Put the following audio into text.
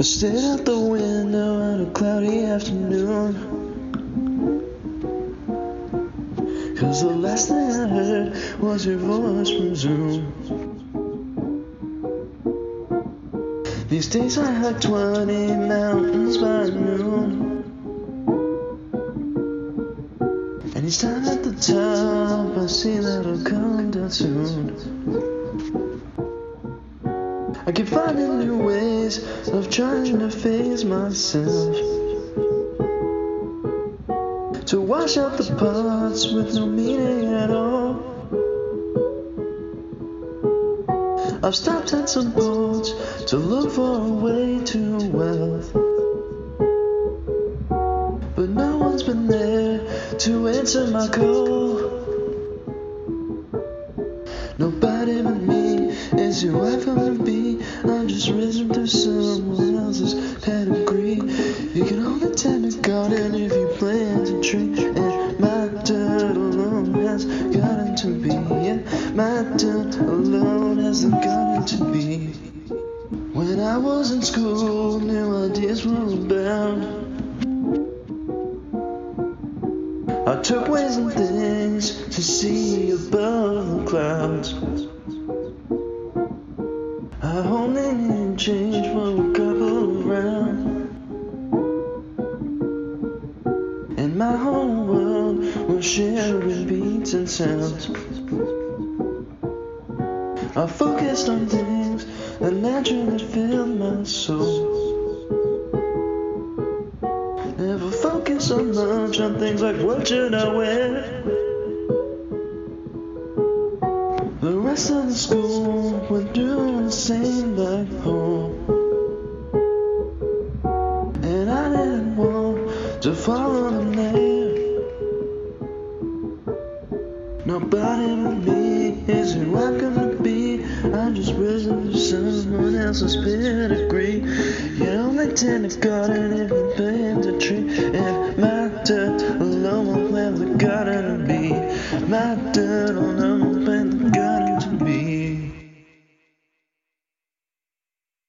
I stared out the window on a cloudy afternoon, 'cause the last thing I heard was your voice from Zoom. These days I hike 20 mountains by noon, and each time at the top I see that I'll come down soon. I keep finding new ways of trying to phase myself, to wash out the parts with no meaning at all. I've stopped at some boats to look for a way to wealth, but no one's been there to answer my call. Nobody but me is who I want to be. I'm just risen through someone else's pedigree. You can only tend a garden if you plant a tree, and my dirt alone has gotten to be. Yeah, my dirt alone has gotten to be. When I was in school, new ideas were abound. I took ways and things to see above the clouds. I only need change for a couple of rounds, and my whole world was shared with beats and sounds. I focused on things that naturally filled my soul. Never focused on much on things like what should I wear. The rest of the school went through the same black hole, and I didn't want to follow them there. Nobody but me is who I'm gonna be. I'm just risen to someone else's pedigree. You only tend a garden if you plant a tree, and my dirt alone will have the garden to be. My dirt alone.